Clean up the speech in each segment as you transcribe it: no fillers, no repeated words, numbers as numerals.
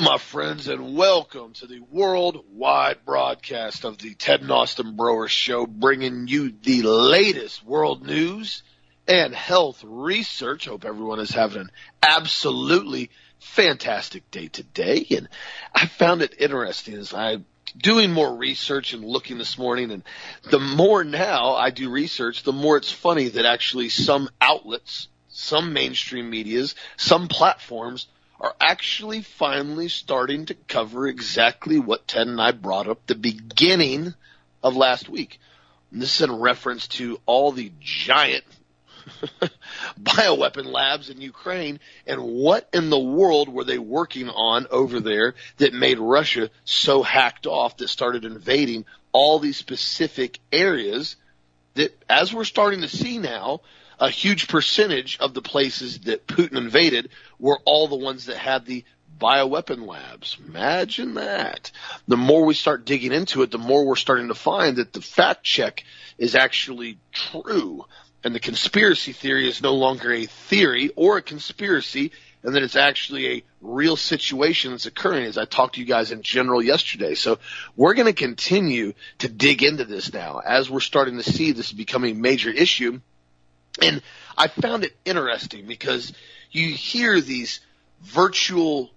Hello, my friends, and welcome to the worldwide broadcast of the Ted and Austin Brewer Show, bringing you the latest world news and health research. Hope everyone is having an absolutely fantastic day today. And I found it interesting as I'm doing more research and looking this morning, and the more now I do research, the more it's funny that actually some outlets, some mainstream medias, some platforms are actually finally starting to cover exactly what Ted and I brought up the beginning of last week. And this is in reference to all the giant bioweapon labs in Ukraine and what in the world were they working on over there that made Russia so hacked off that started invading all these specific areas that, as we're starting to see now, a huge percentage of the places that Putin invaded were all the ones that had the bioweapon labs. Imagine that. The more we start digging into it, the more we're starting to find that the fact check is actually true, and the conspiracy theory is no longer a theory or a conspiracy, and that it's actually a real situation that's occurring, as I talked to you guys in general yesterday. So we're going to continue to dig into this now as we're starting to see this become a major issue. And I found it interesting because you hear these virtue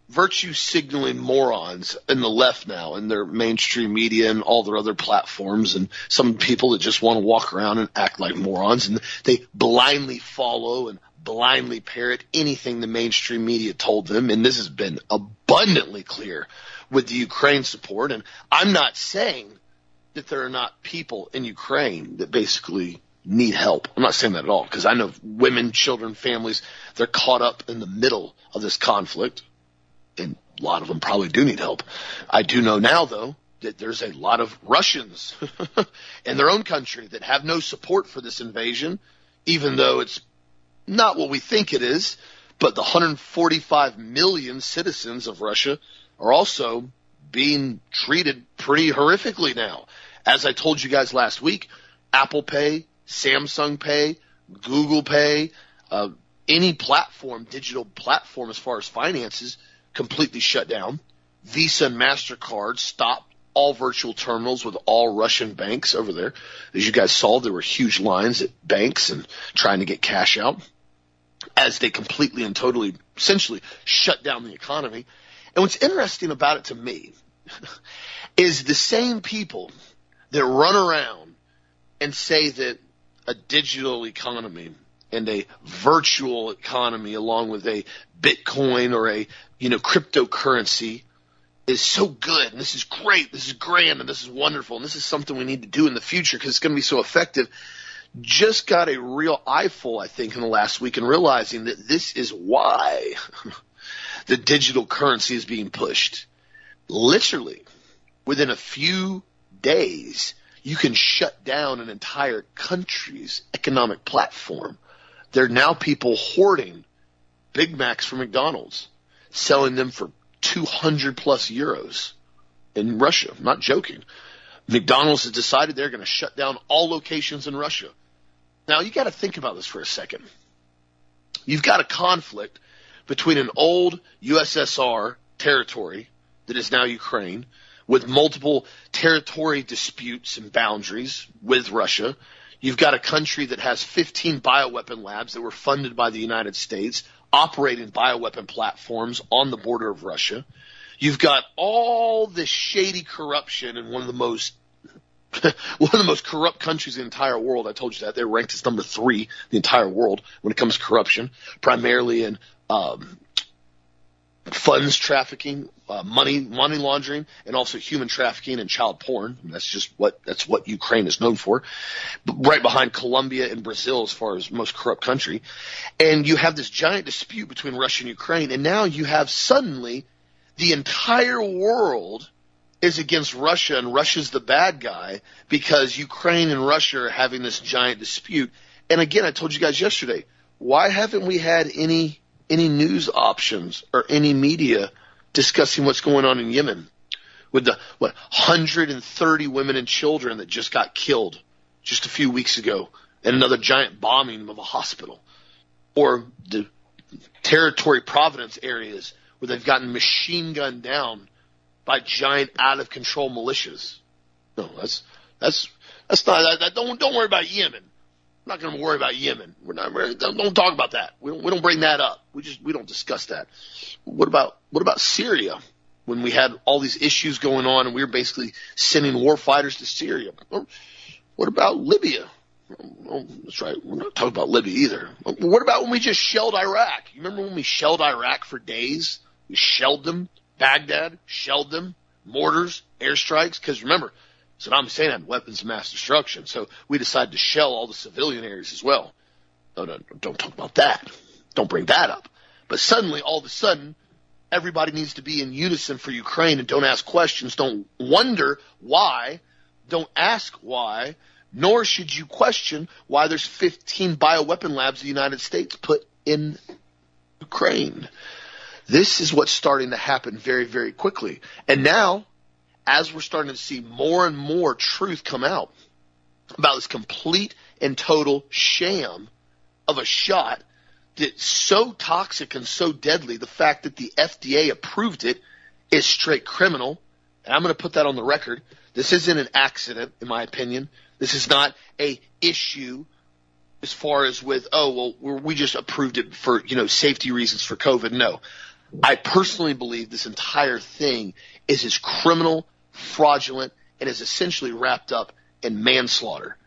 signaling morons in the left now in their mainstream media and all their other platforms, and some people that just want to walk around and act like morons, and they blindly follow and blindly parrot anything the mainstream media told them. And this has been abundantly clear with the Ukraine support. And I'm not saying that there are not people in Ukraine that basically need help. I'm not saying that at all, because I know women, children, families, they're caught up in the middle of this conflict, and a lot of them probably do need help. I do know now, though, that there's a lot of Russians in their own country that have no support for this invasion, even though it's not what we think it is. But the 145 million citizens of Russia are also being treated pretty horrifically now. As I told you guys last week, Apple Pay, Samsung Pay, Google Pay, any platform, digital platform as far as finances, completely shut down. Visa and MasterCard stopped all virtual terminals with all Russian banks over there. As you guys saw, there were huge lines at banks and trying to get cash out as they completely and totally essentially shut down the economy. And what's interesting about it to me is the same people that run around and say that a digital economy and a virtual economy, along with a Bitcoin or a cryptocurrency, is so good, and this is great, this is grand, and this is wonderful, and this is something we need to do in the future because it's going to be so effective, just got a real eyeful, I think, in the last week, and realizing that this is why the digital currency is being pushed. Literally, within a few days, you can shut down an entire country's economic platform. There are now people hoarding Big Macs from McDonald's, selling them for 200+ euros in Russia. I'm not joking. McDonald's has decided they're going to shut down all locations in Russia. Now, you got to think about this for a second. You've got a conflict between an old USSR territory that is now Ukraine, with multiple territory disputes and boundaries with Russia. You've got a country that has 15 bioweapon labs that were funded by the United States operating bioweapon platforms on the border of Russia. You've got all this shady corruption in one of the most corrupt countries in the entire world. I told you that. They're ranked as number 3 in the entire world when it comes to corruption, primarily in funds trafficking, money laundering, and also human trafficking and child porn. I mean, that's what Ukraine is known for, right behind Colombia and Brazil as far as most corrupt country. And you have this giant dispute between Russia and Ukraine, and now you have suddenly the entire world is against Russia, and Russia's the bad guy because Ukraine and Russia are having this giant dispute. And again, I told you guys yesterday, why haven't we had any news options or any media discussing what's going on in Yemen with the 130 women and children that just got killed just a few weeks ago and another giant bombing of a hospital, or the territory Providence areas where they've gotten machine gunned down by giant out of control militias. No, that's not that. Don't worry about Yemen. I'm not going to worry about Yemen. Don't talk about that. We don't bring that up. We don't discuss that. What about Syria? When we had all these issues going on and we were basically sending war fighters to Syria. What about Libya? Oh, that's right. We're not talking about Libya either. What about when we just shelled Iraq? You remember when we shelled Iraq for days? We shelled them. Baghdad, shelled them. Mortars, airstrikes. Because remember, Saddam Hussein had weapons of mass destruction. So we decided to shell all the civilian areas as well. No, don't talk about that. Don't bring that up. But suddenly, all of a sudden, everybody needs to be in unison for Ukraine and don't ask questions. Don't wonder why. Don't ask why. Nor should you question why there's 15 bioweapon labs in the United States put in Ukraine. This is what's starting to happen very, very quickly. And now, as we're starting to see more and more truth come out about this complete and total sham of a shot that's so toxic and so deadly, the fact that the FDA approved it is straight criminal. And I'm going to put that on the record. This isn't an accident, in my opinion. This is not a issue as far as with, oh, well, we just approved it for, safety reasons for COVID. No. I personally believe this entire thing is criminal, fraudulent, and is essentially wrapped up in manslaughter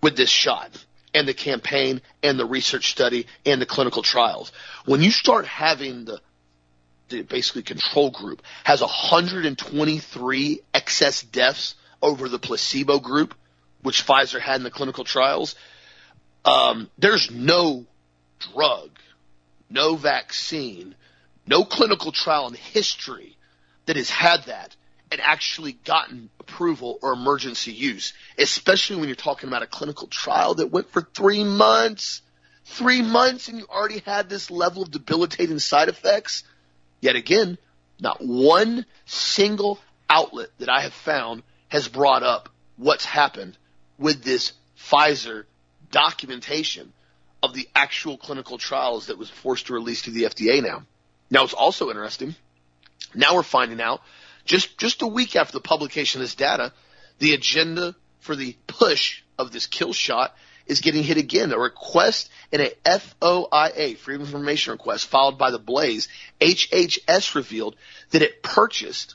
with this shot, and the campaign and the research study and the clinical trials. When you start having the basically control group has 123 excess deaths over the placebo group, which Pfizer had in the clinical trials, there's no drug, no vaccine, no clinical trial in history that has had that and actually gotten approval or emergency use, especially when you're talking about a clinical trial that went for 3 months. 3 months, and you already had this level of debilitating side effects. Yet again, not one single outlet that I have found has brought up what's happened with this Pfizer documentation of the actual clinical trials that was forced to release to the FDA now. Now, it's also interesting. Now we're finding out, just a week after the publication of this data, the agenda for the push of this kill shot is getting hit again. A request in a FOIA, Freedom of Information Request, filed by the Blaze, HHS revealed that it purchased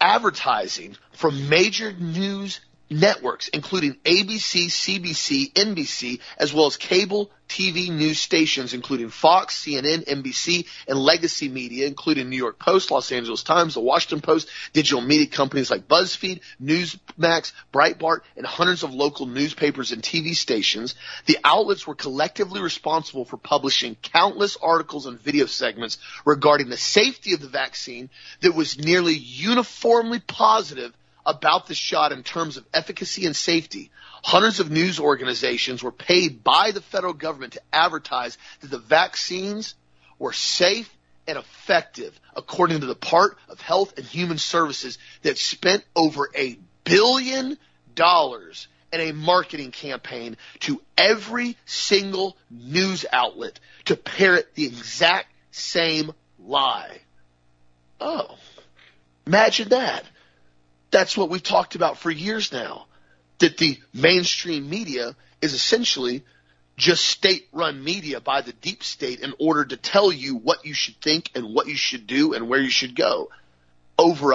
advertising from major news networks, including ABC, CBC, NBC, as well as cable TV news stations, including Fox, CNN, NBC, and legacy media, including New York Post, Los Angeles Times, The Washington Post, digital media companies like BuzzFeed, Newsmax, Breitbart, and hundreds of local newspapers and TV stations. The outlets were collectively responsible for publishing countless articles and video segments regarding the safety of the vaccine that was nearly uniformly positive about the shot in terms of efficacy and safety. Hundreds of news organizations were paid by the federal government to advertise that the vaccines were safe and effective, according to the part of Health and Human Services that spent over $1 billion in a marketing campaign to every single news outlet to parrot the exact same lie. Oh, imagine that. That's what we've talked about for years now, that the mainstream media is essentially just state-run media by the deep state in order to tell you what you should think and what you should do and where you should go. Over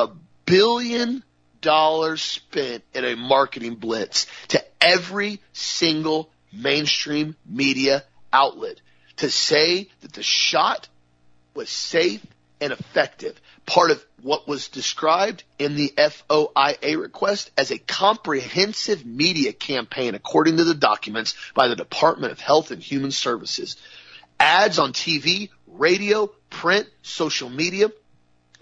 $1 billion spent in a marketing blitz to every single mainstream media outlet to say that the shot was safe and effective. Part of what was described in the FOIA request as a comprehensive media campaign, according to the documents by the Department of Health and Human Services. Ads on TV, radio, print, social media,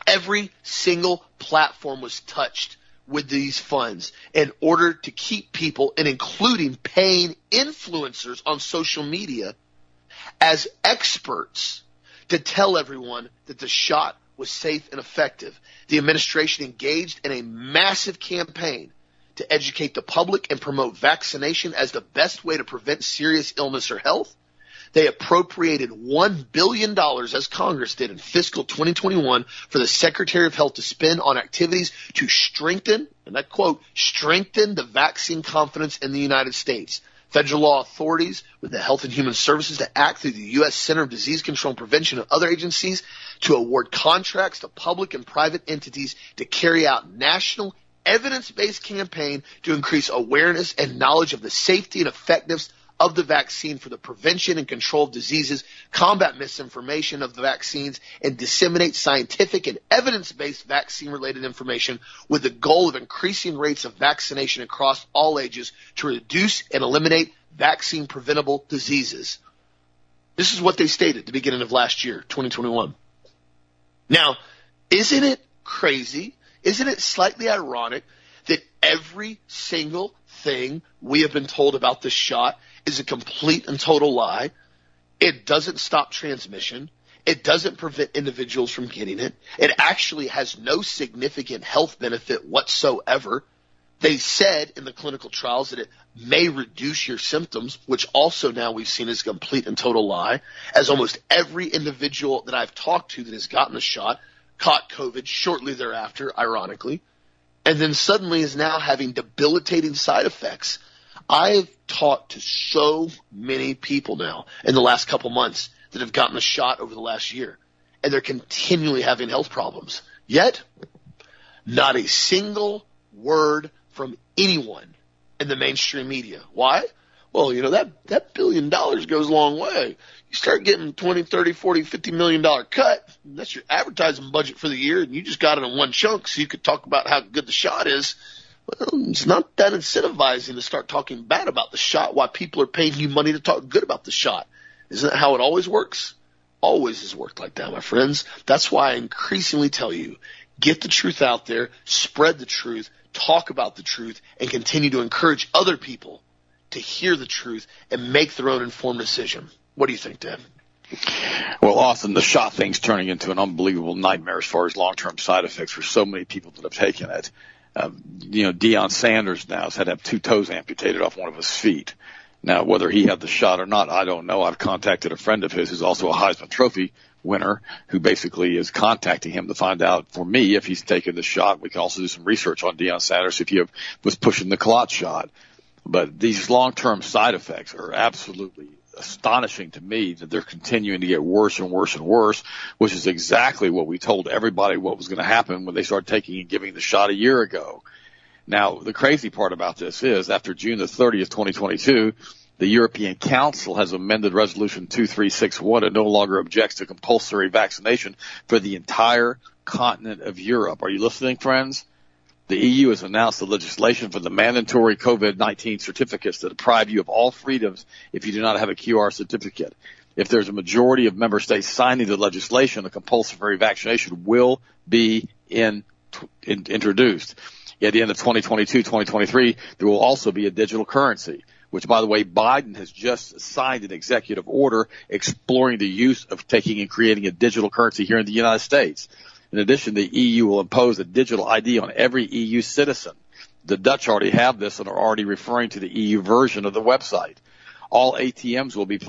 every single platform was touched with these funds in order to keep people, and including paying influencers on social media as experts, to tell everyone that the shot was safe and effective. The administration engaged in a massive campaign to educate the public and promote vaccination as the best way to prevent serious illness or health. They appropriated $1 billion, as Congress did in fiscal 2021, for the Secretary of Health to spend on activities to strengthen, and I quote, strengthen the vaccine confidence in the United States. Federal law authorities with the Health and Human Services to act through the U.S. Center of Disease Control and Prevention and other agencies to award contracts to public and private entities to carry out national evidence-based campaign to increase awareness and knowledge of the safety and effectiveness of the vaccine for the prevention and control of diseases, combat misinformation of the vaccines, and disseminate scientific and evidence-based vaccine-related information with the goal of increasing rates of vaccination across all ages to reduce and eliminate vaccine-preventable diseases. This is what they stated at the beginning of last year, 2021. Now, isn't it crazy? Isn't it slightly ironic that every single thing we have been told about this shot is a complete and total lie? It doesn't stop transmission. It doesn't prevent individuals from getting it. It actually has no significant health benefit whatsoever. They said in the clinical trials that it may reduce your symptoms, which also now we've seen is a complete and total lie, as almost every individual that I've talked to that has gotten a shot caught COVID shortly thereafter, ironically, and then suddenly is now having debilitating side effects. I've talked to so many people now in the last couple months that have gotten a shot over the last year, and they're continually having health problems. Yet, not a single word from anyone in the mainstream media. Why? Well, you know, that $1 billion goes a long way. You start getting $20, $30, $40, $50 million cut, and that's your advertising budget for the year, and you just got it in one chunk so you could talk about how good the shot is. Well, it's not that incentivizing to start talking bad about the shot while people are paying you money to talk good about the shot. Isn't that how it always works? Always has worked like that, my friends. That's why I increasingly tell you, get the truth out there, spread the truth, talk about the truth, and continue to encourage other people to hear the truth and make their own informed decision. What do you think, Dan? Well, Austin, the shot thing's turning into an unbelievable nightmare as far as long-term side effects for so many people that have taken it. You know, Deion Sanders now has had to have 2 toes amputated off one of his feet. Now, whether he had the shot or not, I don't know. I've contacted a friend of his who's also a Heisman Trophy winner who basically is contacting him to find out for me if he's taken the shot. We can also do some research on Deion Sanders if he was pushing the clot shot. But these long-term side effects are absolutely astonishing to me that they're continuing to get worse and worse and worse, which is exactly what we told everybody what was going to happen when they started taking and giving the shot a year ago. Now, the crazy part about this is after June the 30th, 2022, the European Council has amended Resolution 2361 and no longer objects to compulsory vaccination for the entire continent of Europe. Are you listening, friends? The EU has announced the legislation for the mandatory COVID-19 certificates that deprive you of all freedoms if you do not have a QR certificate. If there's a majority of member states signing the legislation, a compulsory vaccination will be introduced. At the end of 2022, 2023, there will also be a digital currency, which, by the way, Biden has just signed an executive order exploring the use of taking and creating a digital currency here in the United States. In addition, the EU will impose a digital ID on every EU citizen. The Dutch already have this and are already referring to the EU version of the website. All ATMs will be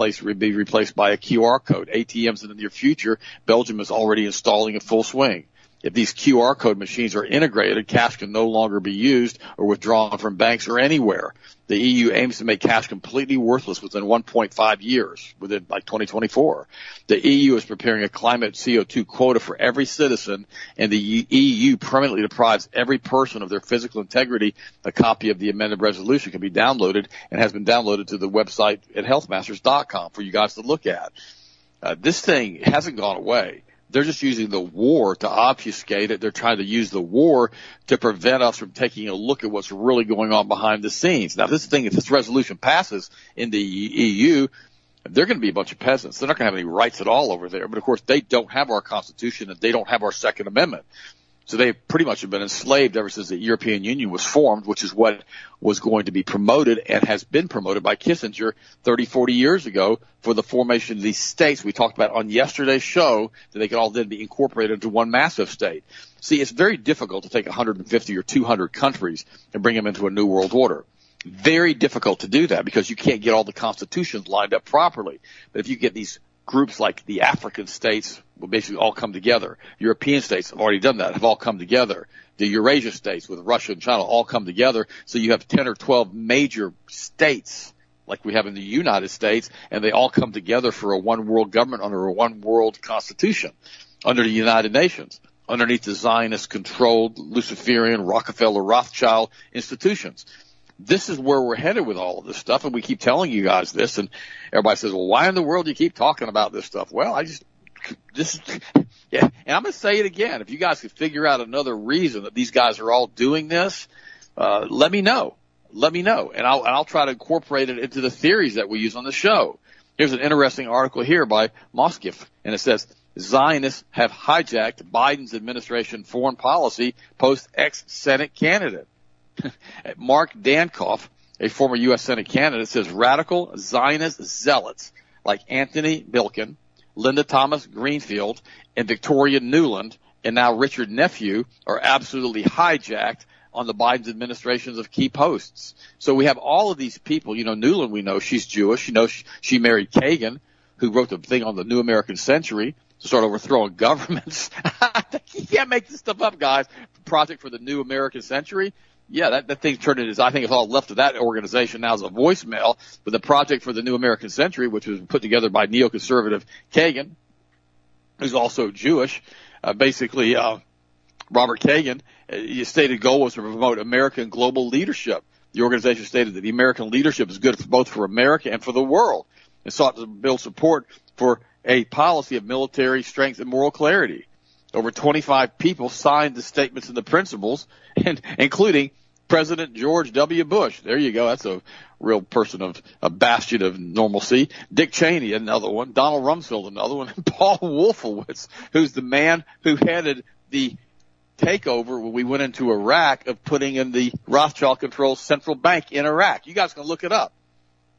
replaced by a QR code. ATMs in the near future, Belgium is already installing in full swing. If these QR code machines are integrated, cash can no longer be used or withdrawn from banks or anywhere. The EU aims to make cash completely worthless within 1.5 years, within like 2024. The EU is preparing a climate CO2 quota for every citizen, and the EU permanently deprives every person of their physical integrity. A copy of the amended resolution can be downloaded and has been downloaded to the website at Healthmasters.com for you guys to look at. This thing hasn't gone away. They're just using the war to obfuscate it. They're trying to use the war to prevent us from taking a look at what's really going on behind the scenes. Now, this thing, if this resolution passes in the EU, they're going to be a bunch of peasants. They're not going to have any rights at all over there. But, of course, they don't have our Constitution and they don't have our Second Amendment. So they pretty much have been enslaved ever since the European Union was formed, which is what was going to be promoted and has been promoted by Kissinger 30, 40 years ago for the formation of these states we talked about on yesterday's show, that they could all then be incorporated into one massive state. See, it's very difficult to take 150 or 200 countries and bring them into a new world order. Very difficult to do that because you can't get all the constitutions lined up properly. But if you get these groups like the African states will basically all come together. European states have already done that, have all come together. The Eurasia states with Russia and China all come together. So you have 10 or 12 major states like we have in the United States, and they all come together for a one-world government under a one-world constitution under the United Nations, underneath the Zionist-controlled, Luciferian, Rockefeller, Rothschild institutions. This is where we're headed with all of this stuff, and we keep telling you guys this, and everybody says, well, why in the world do you keep talking about this stuff? Well, yeah, and I'm going to say it again. If you guys could figure out another reason that these guys are all doing this, let me know. Let me know, and I'll try to incorporate it into the theories that we use on the show. Here's an interesting article here by Moskiv, and it says, Zionists have hijacked Biden's administration foreign policy post-ex-Senate candidate. Mark Dankoff, a former U.S. Senate candidate, says radical Zionist zealots like Anthony Bilkin, Linda Thomas Greenfield, and Victoria Nuland, and now Richard Nephew, are absolutely hijacked on the Biden's administrations of key posts. So we have all of these people. You know, Nuland, we know she's Jewish. You know, she married Kagan, who wrote the thing on the New American Century to start overthrowing governments. You can't make this stuff up, guys. Project for the New American Century. Yeah, that thing turned into, I think it's all left of that organization now is a voicemail, but the Project for the New American Century, which was put together by neoconservative Kagan, who's also Jewish, Robert Kagan, his stated goal was to promote American global leadership. The organization stated that the American leadership is good both for America and for the world, and sought to build support for a policy of military strength and moral clarity. Over 25 people signed the statements and the principles, and including President George W. Bush. There you go. That's a real person of a bastion of normalcy. Dick Cheney, another one. Donald Rumsfeld, another one. And Paul Wolfowitz, who's the man who headed the takeover when we went into Iraq of putting in the Rothschild-controlled central bank in Iraq. You guys can look it up.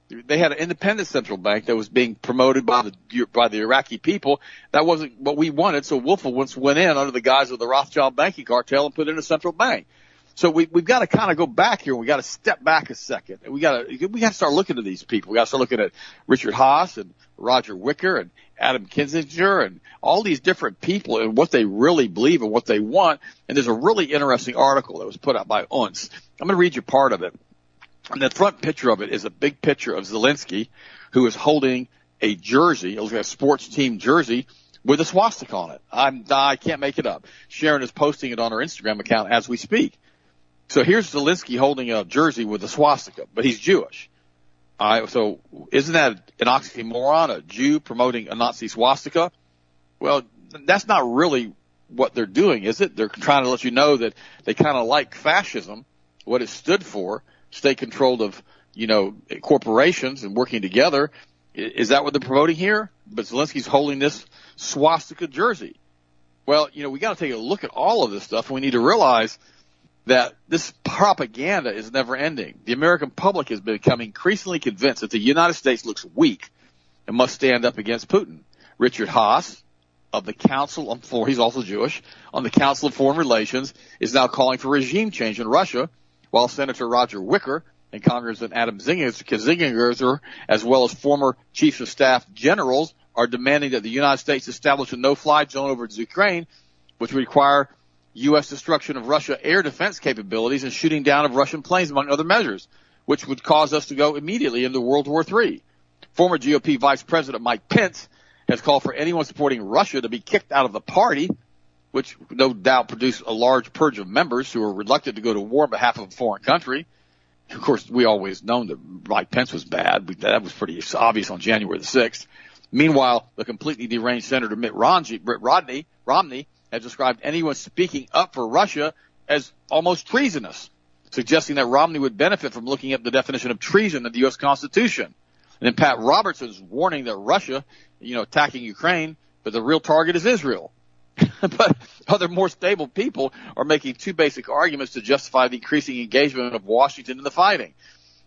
They had an independent central bank that was being promoted by the Iraqi people. That wasn't what we wanted, so Wolfowitz went in under the guise of the Rothschild banking cartel and put in a central bank. So we've got to kind of go back here, and we got to step back a second. And we got to start looking at these people. We got to start looking at Richard Haass and Roger Wicker and Adam Kinzinger and all these different people and what they really believe and what they want. And there's a really interesting article that was put out by Unz. I'm going to read you part of it. And the front picture of it is a big picture of Zelensky, who is holding a jersey, a sports team jersey, with a swastika on it. I can't make it up. Sharon is posting it on her Instagram account as we speak. So here's Zelensky holding a jersey with a swastika, but he's Jewish. All right, so isn't that an oxymoron, a Jew promoting a Nazi swastika? Well, that's not really what they're doing, is it? They're trying to let you know that they kind of like fascism, what it stood for. State controlled of, corporations and working together. Is that what they're promoting here? But Zelensky's holding this swastika jersey. Well, we got to take a look at all of this stuff. And we need to realize that this propaganda is never ending. The American public has become increasingly convinced that the United States looks weak and must stand up against Putin. Richard Haass of the Council on Foreign, he's also Jewish, on the Council of Foreign Relations is now calling for regime change in Russia, while Senator Roger Wicker and Congressman Adam Kinzinger, as well as former chiefs of staff generals, are demanding that the United States establish a no-fly zone over Ukraine, which would require U.S. destruction of Russia air defense capabilities and shooting down of Russian planes, among other measures, which would cause us to go immediately into World War III. Former GOP Vice President Mike Pence has called for anyone supporting Russia to be kicked out of the party, which no doubt produced a large purge of members who are reluctant to go to war on behalf of a foreign country. Of course, we always known that Mike Pence was bad. That was pretty obvious on January the 6th. Meanwhile, the completely deranged Senator Mitt Romney has described anyone speaking up for Russia as almost treasonous, suggesting that Romney would benefit from looking up the definition of treason in the U.S. Constitution. And then Pat Robertson's warning that Russia, attacking Ukraine, but the real target is Israel. But other more stable people are making two basic arguments to justify the increasing engagement of Washington in the fighting.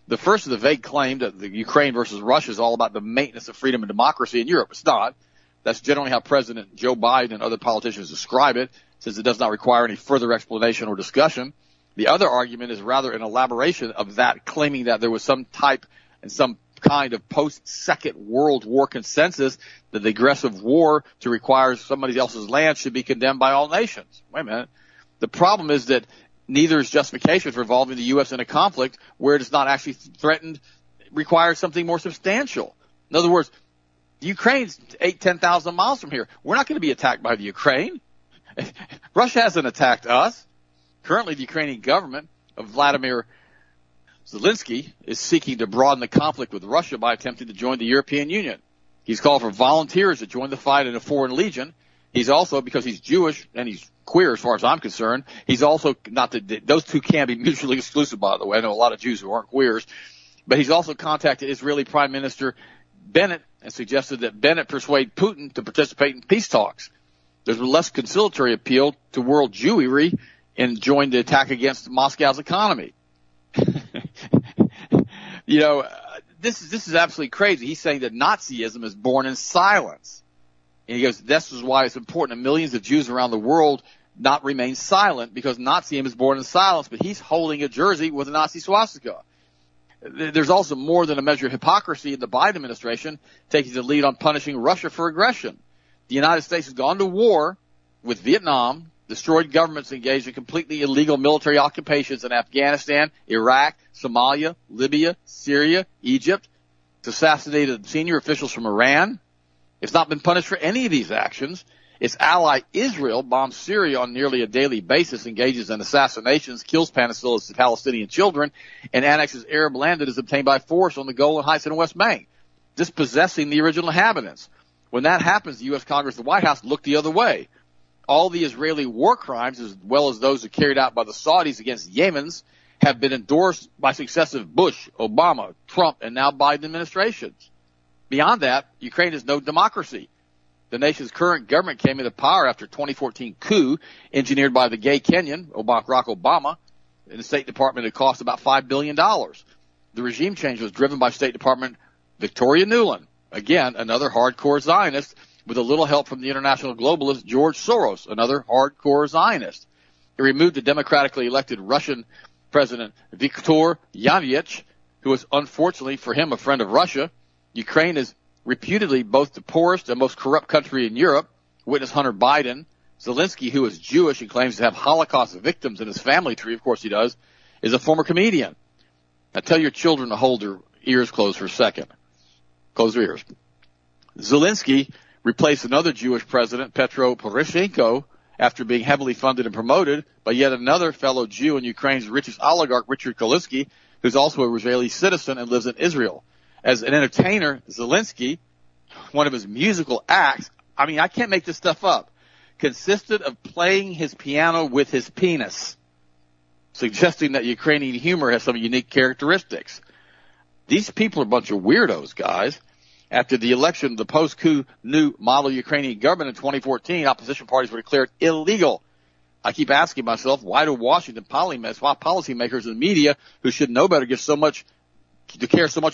The first is the vague claim that the Ukraine versus Russia is all about the maintenance of freedom and democracy in Europe. It's not. That's generally how President Joe Biden and other politicians describe it, since it does not require any further explanation or discussion. The other argument is rather an elaboration of that, claiming that there was some type and some kind of post-Second World War consensus that the aggressive war to require somebody else's land should be condemned by all nations. Wait a minute. The problem is that neither is justification for involving the U.S. in a conflict where it is not actually threatened, requires something more substantial. In other words, Ukraine's 8,000-10,000 miles from here. We're not going to be attacked by the Ukraine. Russia hasn't attacked us. Currently, the Ukrainian government of Vladimir Zelensky is seeking to broaden the conflict with Russia by attempting to join the European Union. He's called for volunteers to join the fight in a foreign legion. He's also, because he's Jewish and he's queer as far as I'm concerned, he's also not that those two can't be mutually exclusive, by the way. I know a lot of Jews who aren't queers. But he's also contacted Israeli Prime Minister Bennett and suggested that Bennett persuade Putin to participate in peace talks. There's a less conciliatory appeal to world Jewry and join the attack against Moscow's economy. You know, this is absolutely crazy. He's saying that Nazism is born in silence. And he goes, this is why it's important that millions of Jews around the world not remain silent, because Nazism is born in silence. But he's holding a jersey with a Nazi swastika. There's also more than a measure of hypocrisy in the Biden administration taking the lead on punishing Russia for aggression. The United States has gone to war with Vietnam, destroyed governments engaged in completely illegal military occupations in Afghanistan, Iraq, Somalia, Libya, Syria, Egypt, assassinated senior officials from Iran. It's not been punished for any of these actions. Its ally Israel bombs Syria on nearly a daily basis, engages in assassinations, kills Palestinian children, and annexes Arab land that is obtained by force on the Golan Heights and West Bank, dispossessing the original inhabitants. When that happens, the U.S. Congress and the White House look the other way. All the Israeli war crimes, as well as those carried out by the Saudis against Yemenis, have been endorsed by successive Bush, Obama, Trump, and now Biden administrations. Beyond that, Ukraine is no democracy. The nation's current government came into power after a 2014 coup engineered by the gay Kenyan, Barack Obama, in the State Department. It cost about $5 billion. The regime change was driven by State Department Victoria Nuland, again, another hardcore Zionist, with a little help from the international globalist George Soros, another hardcore Zionist. It removed the democratically elected Russian president Viktor Yanukovych, who was, unfortunately for him, a friend of Russia. Ukraine is reputedly both the poorest and most corrupt country in Europe. Witness Hunter Biden. Zelensky, who is Jewish and claims to have Holocaust victims in his family tree, of course he does, is a former comedian. Now tell your children to hold their ears closed for a second. Close their ears. Zelensky replaced another Jewish president, Petro Poroshenko, after being heavily funded and promoted by yet another fellow Jew and Ukraine's richest oligarch, Richard Kalinsky, who's also a Israeli citizen and lives in Israel. As an entertainer, Zelensky, one of his musical acts, I mean, I can't make this stuff up, consisted of playing his piano with his penis, suggesting that Ukrainian humor has some unique characteristics. These people are a bunch of weirdos, guys. After the election of the post-coup new model Ukrainian government in 2014, opposition parties were declared illegal. I keep asking myself, why do Washington policymakers and media, who should know better, care so much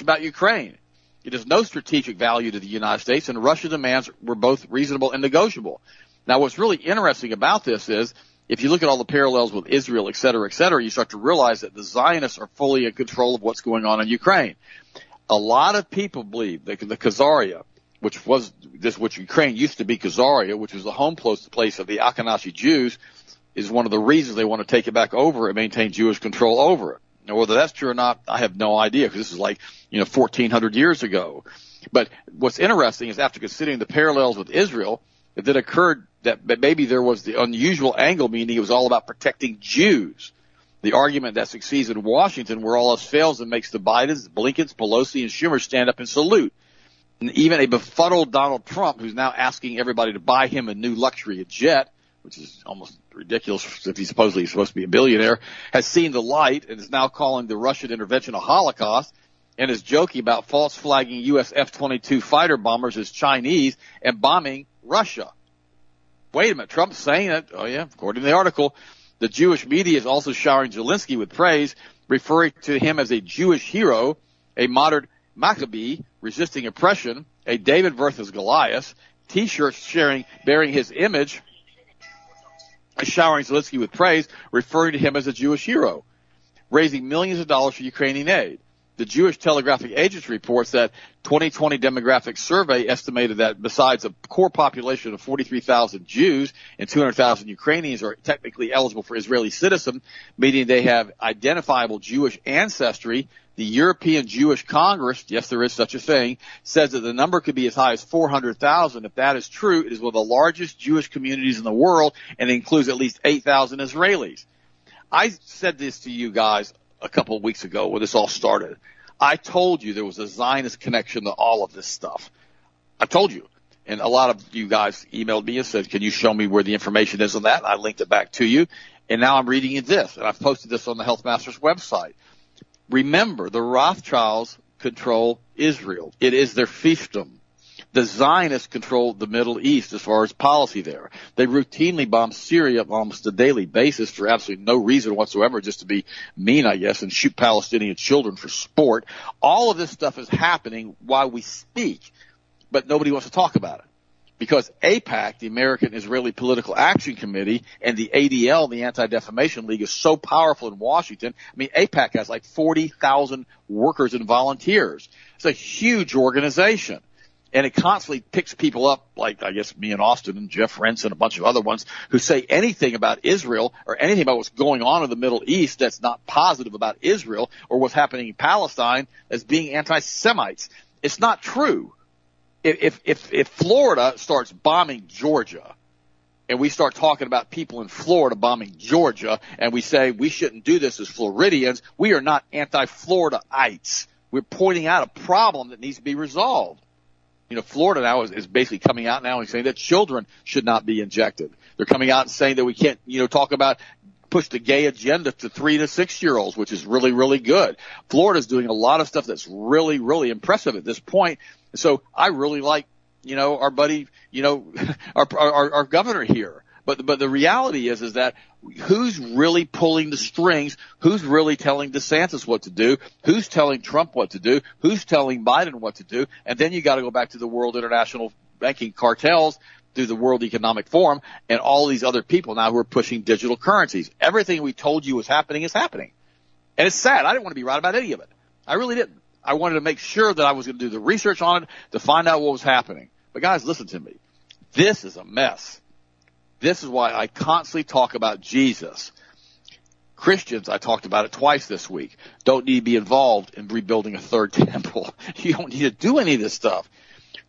about Ukraine? It is no strategic value to the United States, and Russia demands were both reasonable and negotiable. Now, what's really interesting about this is, if you look at all the parallels with Israel, et cetera, you start to realize that the Zionists are fully in control of what's going on in Ukraine. A lot of people believe that the Khazaria, which Ukraine used to be Khazaria, which was the home place of the Ashkenazi Jews, is one of the reasons they want to take it back over and maintain Jewish control over it. Now, whether that's true or not, I have no idea, because this is 1,400 years ago. But what's interesting is, after considering the parallels with Israel, it then occurred that maybe there was the unusual angle, meaning it was all about protecting Jews. The argument that succeeds in Washington, where all else fails, and makes the Bidens, Blinkens, Pelosi, and Schumer stand up and salute. And even a befuddled Donald Trump, who's now asking everybody to buy him a new luxury jet, which is almost ridiculous if he's supposed to be a billionaire, has seen the light and is now calling the Russian intervention a Holocaust, and is joking about false flagging U.S. F-22 fighter bombers as Chinese and bombing Russia. Wait a minute, Trump's saying it. Oh, yeah, according to the article. The Jewish media is also showering Zelensky with praise, referring to him as a Jewish hero, a modern Maccabee resisting oppression, a David versus Goliath, T-shirts bearing his image. showering Zelensky with praise, referring to him as a Jewish hero, raising millions of dollars for Ukrainian aid. The Jewish Telegraphic Agency reports that 2020 demographic survey estimated that besides a core population of 43,000 Jews and 200,000 Ukrainians are technically eligible for Israeli citizenship, meaning they have identifiable Jewish ancestry, the European Jewish Congress, yes, there is such a thing, says that the number could be as high as 400,000. If that is true, it is one of the largest Jewish communities in the world and includes at least 8,000 Israelis. I said this to you guys a couple of weeks ago when this all started. I told you there was a Zionist connection to all of this stuff. I told you. And a lot of you guys emailed me and said, can you show me where the information is on that? I linked it back to you. And now I'm reading you this, and I've posted this on the Health Masters website. Remember, the Rothschilds control Israel. It is their fiefdom. The Zionists control the Middle East as far as policy there. They routinely bomb Syria on almost a daily basis for absolutely no reason whatsoever, just to be mean, I guess, and shoot Palestinian children for sport. All of this stuff is happening while we speak, but nobody wants to talk about it because AIPAC, the American Israeli Political Action Committee, and the ADL, the Anti-Defamation League, is so powerful in Washington. I mean, AIPAC has like 40,000 workers and volunteers. It's a huge organization. And it constantly picks people up, like, I guess, me and Austin and Jeff Rentz and a bunch of other ones who say anything about Israel or anything about what's going on in the Middle East that's not positive about Israel or what's happening in Palestine as being anti-Semites. It's not true. If Florida starts bombing Georgia and we start talking about people in Florida bombing Georgia and we say we shouldn't do this as Floridians, we are not anti-Floridites. We're pointing out a problem that needs to be resolved. You know, Florida now is basically coming out now and saying that children should not be injected. They're coming out and saying that we can't, you know, talk about push the gay agenda to 3 to 6 year olds, which is really, really good. Florida's doing a lot of stuff that's really, really impressive at this point. So I really like, you know, our buddy, you know, our governor here. But the reality is that who's really pulling the strings? Who's really telling DeSantis what to do? Who's telling Trump what to do? Who's telling Biden what to do? And then you got to go back to the world international banking cartels through the World Economic Forum and all these other people now who are pushing digital currencies. Everything we told you was happening is happening. And it's sad. I didn't want to be right about any of it. I really didn't. I wanted to make sure that I was going to do the research on it to find out what was happening. But guys, listen to me. This is a mess. This is why I constantly talk about Jesus. Christians, I talked about it twice this week, don't need to be involved in rebuilding a third temple. You don't need to do any of this stuff.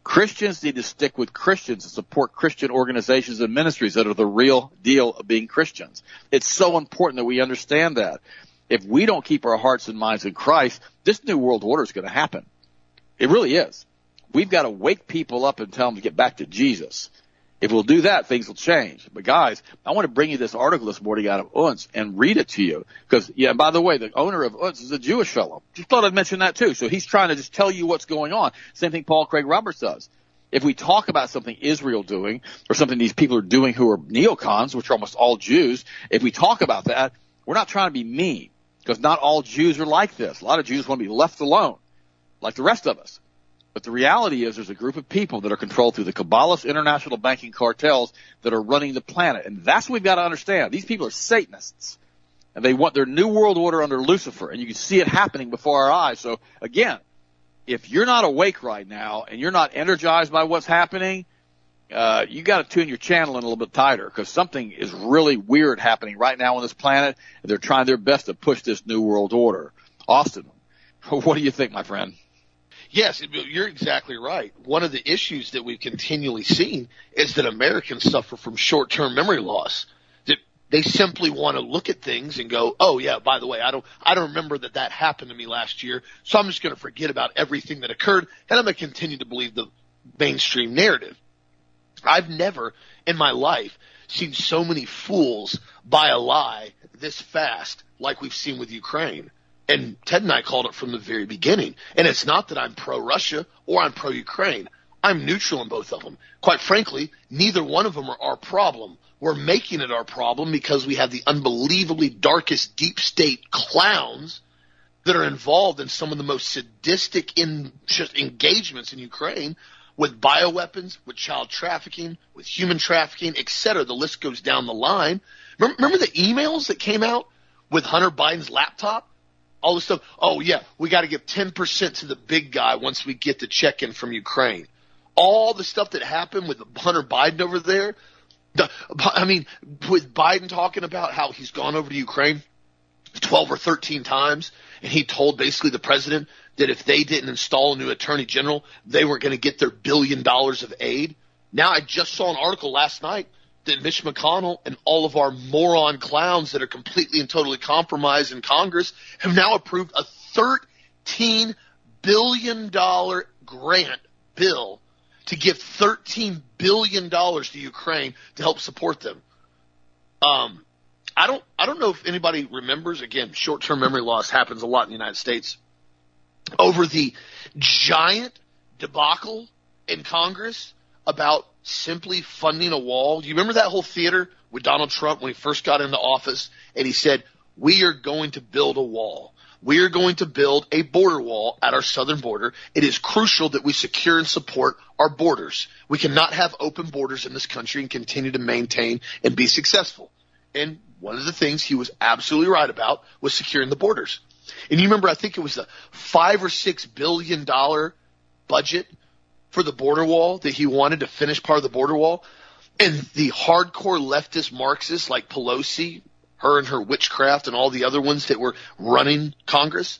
Christians need to stick with Christians and support Christian organizations and ministries that are the real deal of being Christians. It's so important that we understand that. If we don't keep our hearts and minds in Christ, this new world order is going to happen. It really is. We've got to wake people up and tell them to get back to Jesus. If we'll do that, things will change. But, guys, I want to bring you this article this morning out of Unz and read it to you. Because, yeah, by the way, the owner of Unz is a Jewish fellow. Just thought I'd mention that, too. So he's trying to just tell you what's going on. Same thing Paul Craig Roberts does. If we talk about something Israel doing or something these people are doing who are neocons, which are almost all Jews, if we talk about that, we're not trying to be mean because not all Jews are like this. A lot of Jews want to be left alone like the rest of us. But the reality is there's a group of people that are controlled through the Kabbalist international banking cartels that are running the planet. And that's what we've got to understand. These people are Satanists, and they want their new world order under Lucifer. And you can see it happening before our eyes. So, again, if you're not awake right now and you're not energized by what's happening, you got to tune your channel in a little bit tighter because something is really weird happening right now on this planet. And they're trying their best to push this new world order. Austin, what do you think, my friend? Yes, you're exactly right. One of the issues that we've continually seen is that Americans suffer from short-term memory loss. That they simply want to look at things and go, "Oh yeah, by the way, I don't remember that happened to me last year, so I'm just going to forget about everything that occurred, and I'm going to continue to believe the mainstream narrative." I've never in my life seen so many fools buy a lie this fast like we've seen with Ukraine. And Ted and I called it from the very beginning. And it's not that I'm pro-Russia or I'm pro-Ukraine. I'm neutral in both of them. Quite frankly, neither one of them are our problem. We're making it our problem because we have the unbelievably darkest deep state clowns that are involved in some of the most sadistic engagements in Ukraine with bioweapons, with child trafficking, with human trafficking, etc. The list goes down the line. – Remember the emails that came out with Hunter Biden's laptop? All this stuff. Oh, yeah, we got to give 10% to the big guy once we get the check-in from Ukraine. All the stuff that happened with Hunter Biden over there. I mean, with Biden talking about how he's gone over to Ukraine 12 or 13 times, and he told basically the president that if they didn't install a new attorney general, they weren't going to get their $1 billion of aid. Now, I just saw an article last night that Mitch McConnell and all of our moron clowns that are completely and totally compromised in Congress have now approved a $13 billion grant bill to give $13 billion to Ukraine to help support them. I don't know if anybody remembers. Again, short-term memory loss happens a lot in the United States. Over the giant debacle in Congress about simply funding a wall. Do you remember that whole theater with Donald Trump when he first got into office and he said, we are going to build a wall. We are going to build a border wall at our southern border. It is crucial that we secure and support our borders. We cannot have open borders in this country and continue to maintain and be successful. And one of the things he was absolutely right about was securing the borders. And you remember, I think it was the $5 or $6 billion budget for the border wall that he wanted to finish part of the border wall. And the hardcore leftist Marxists like Pelosi, her and her witchcraft and all the other ones that were running Congress,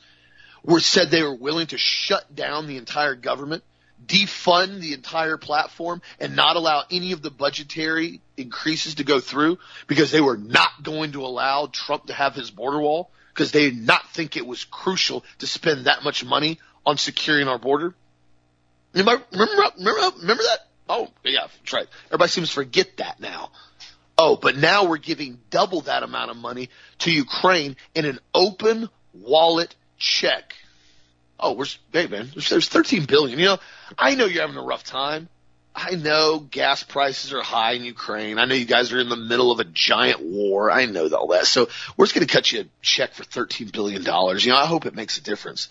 said they were willing to shut down the entire government, defund the entire platform, and not allow any of the budgetary increases to go through because they were not going to allow Trump to have his border wall because they did not think it was crucial to spend that much money on securing our border. Anybody remember that? Oh, yeah, that's right. Everybody seems to forget that now. Oh, but now we're giving double that amount of money to Ukraine in an open wallet check. Oh, hey, man, there's $13 billion. You know, I know you're having a rough time. I know gas prices are high in Ukraine. I know you guys are in the middle of a giant war. I know all that. So we're just going to cut you a check for $13 billion. You know, I hope it makes a difference.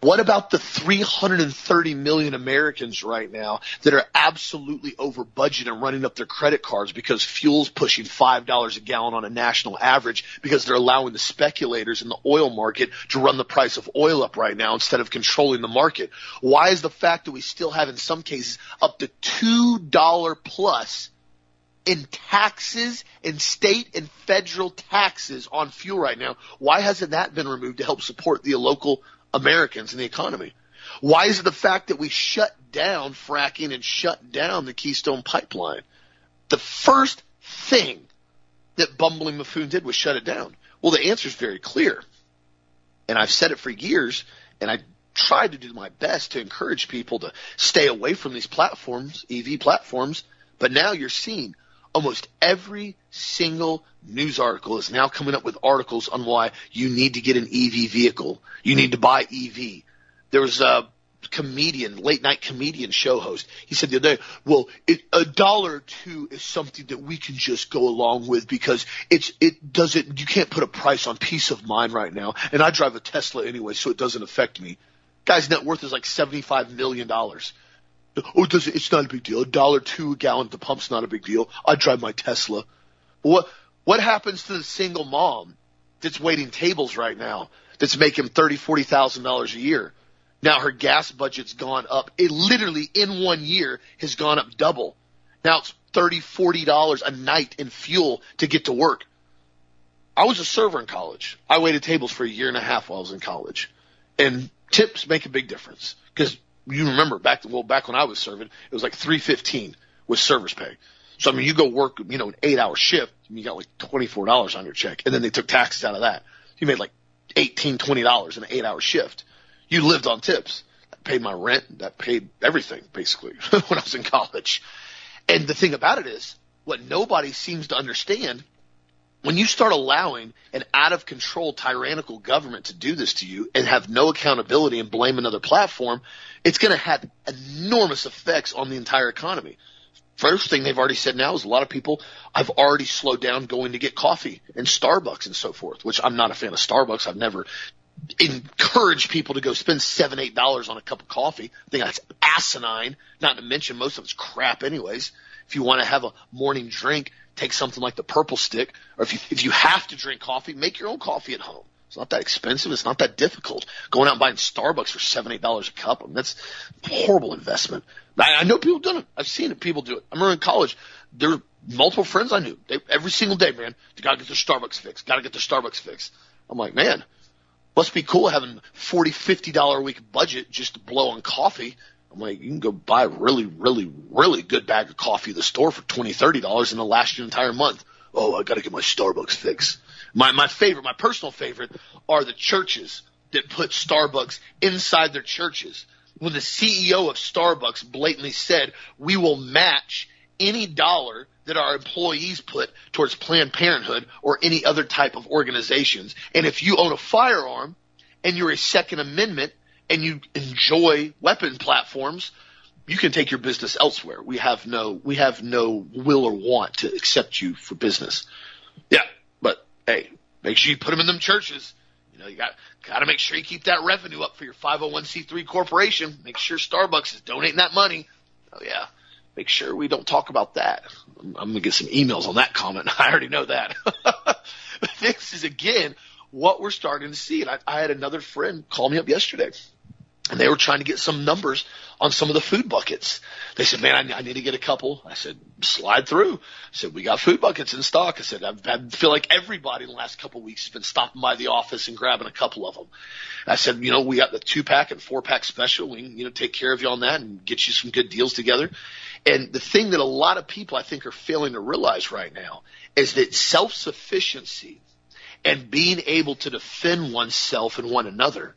What about the 330 million Americans right now that are absolutely over budget and running up their credit cards because fuel's pushing $5 a gallon on a national average because they're allowing the speculators in the oil market to run the price of oil up right now instead of controlling the market? Why is the fact that we still have in some cases up to $2 plus in taxes, in state and federal taxes on fuel right now? Why hasn't that been removed to help support the local Americans in the economy? Why is it the fact that we shut down fracking and shut down the Keystone Pipeline? The first thing that Bumbling Buffoon did was shut it down. Well, the answer is very clear. And I've said it for years, and I tried to do my best to encourage people to stay away from these platforms, EV platforms, but now you're seeing almost every single news article is now coming up with articles on why you need to get an EV vehicle. You need to buy EV. There was a comedian, late night comedian show host. He said the other day, well, $1 or $2 is something that we can just go along with because you can't put a price on peace of mind right now. And I drive a Tesla anyway, so it doesn't affect me. Guy's net worth is like $75 million. Oh, it's not a big deal. $1.02 a gallon at the pump's not a big deal. I drive my Tesla. What happens to the single mom that's waiting tables right now that's making $30,000, $40,000 a year? Now her gas budget's gone up. It literally in 1 year has gone up double. Now it's $30, $40 a night in fuel to get to work. I was a server in college. I waited tables for 1.5 years while I was in college. And tips make a big difference because – you remember back when I was serving, it was like $3.15 with service pay. So I mean, you go work, you know, an 8-hour shift, and you got like $24 on your check, and then they took taxes out of that. You made like $18, $20 in an 8-hour shift. You lived on tips. That paid my rent. That paid everything basically when I was in college. And the thing about it is, what nobody seems to understand. When you start allowing an out-of-control, tyrannical government to do this to you and have no accountability and blame another platform, it's going to have enormous effects on the entire economy. First thing they've already said now is a lot of people have already slowed down going to get coffee and Starbucks and so forth, which I'm not a fan of Starbucks. I've never encouraged people to go spend $7, $8 on a cup of coffee. I think that's asinine, not to mention most of it's crap anyways. If you want to have a morning drink, take something like the Purple Stick. Or if you have to drink coffee, make your own coffee at home. It's not that expensive. It's not that difficult. Going out and buying Starbucks for $7, $8 a cup, I mean, that's a horrible investment. I know people have done it. I've seen it. People do it. I remember in college, there were multiple friends I knew. Every single day, man, they got to get their Starbucks fixed. Got to get their Starbucks fixed. I'm like, man, must be cool having $40, $50 a week budget just to blow on coffee. I'm like, you can go buy a really, really, really good bag of coffee at the store for $20, $30, and it'll last you an entire month. Oh, I got to get my Starbucks fixed. My personal favorite are the churches that put Starbucks inside their churches. When the CEO of Starbucks blatantly said, we will match any dollar that our employees put towards Planned Parenthood or any other type of organizations. And if you own a firearm and you're a Second Amendment and you enjoy weapon platforms, you can take your business elsewhere. We have no will or want to accept you for business. Yeah. Hey, make sure you put them in them churches. You know, you got to make sure you keep that revenue up for your 501c3 corporation. Make sure Starbucks is donating that money. Oh, yeah. Make sure we don't talk about that. I'm going to get some emails on that comment. I already know that. This is, again, what we're starting to see. And I had another friend call me up yesterday, and they were trying to get some numbers on some of the food buckets. They said, man, I need to get a couple. I said, slide through. I said, we got food buckets in stock. I said, I feel like everybody in the last couple of weeks has been stopping by the office and grabbing a couple of them. I said, you know, we got the 2-pack and 4-pack special. We can, take care of you on that and get you some good deals together. And the thing that a lot of people I think are failing to realize right now is that self-sufficiency and being able to defend oneself and one another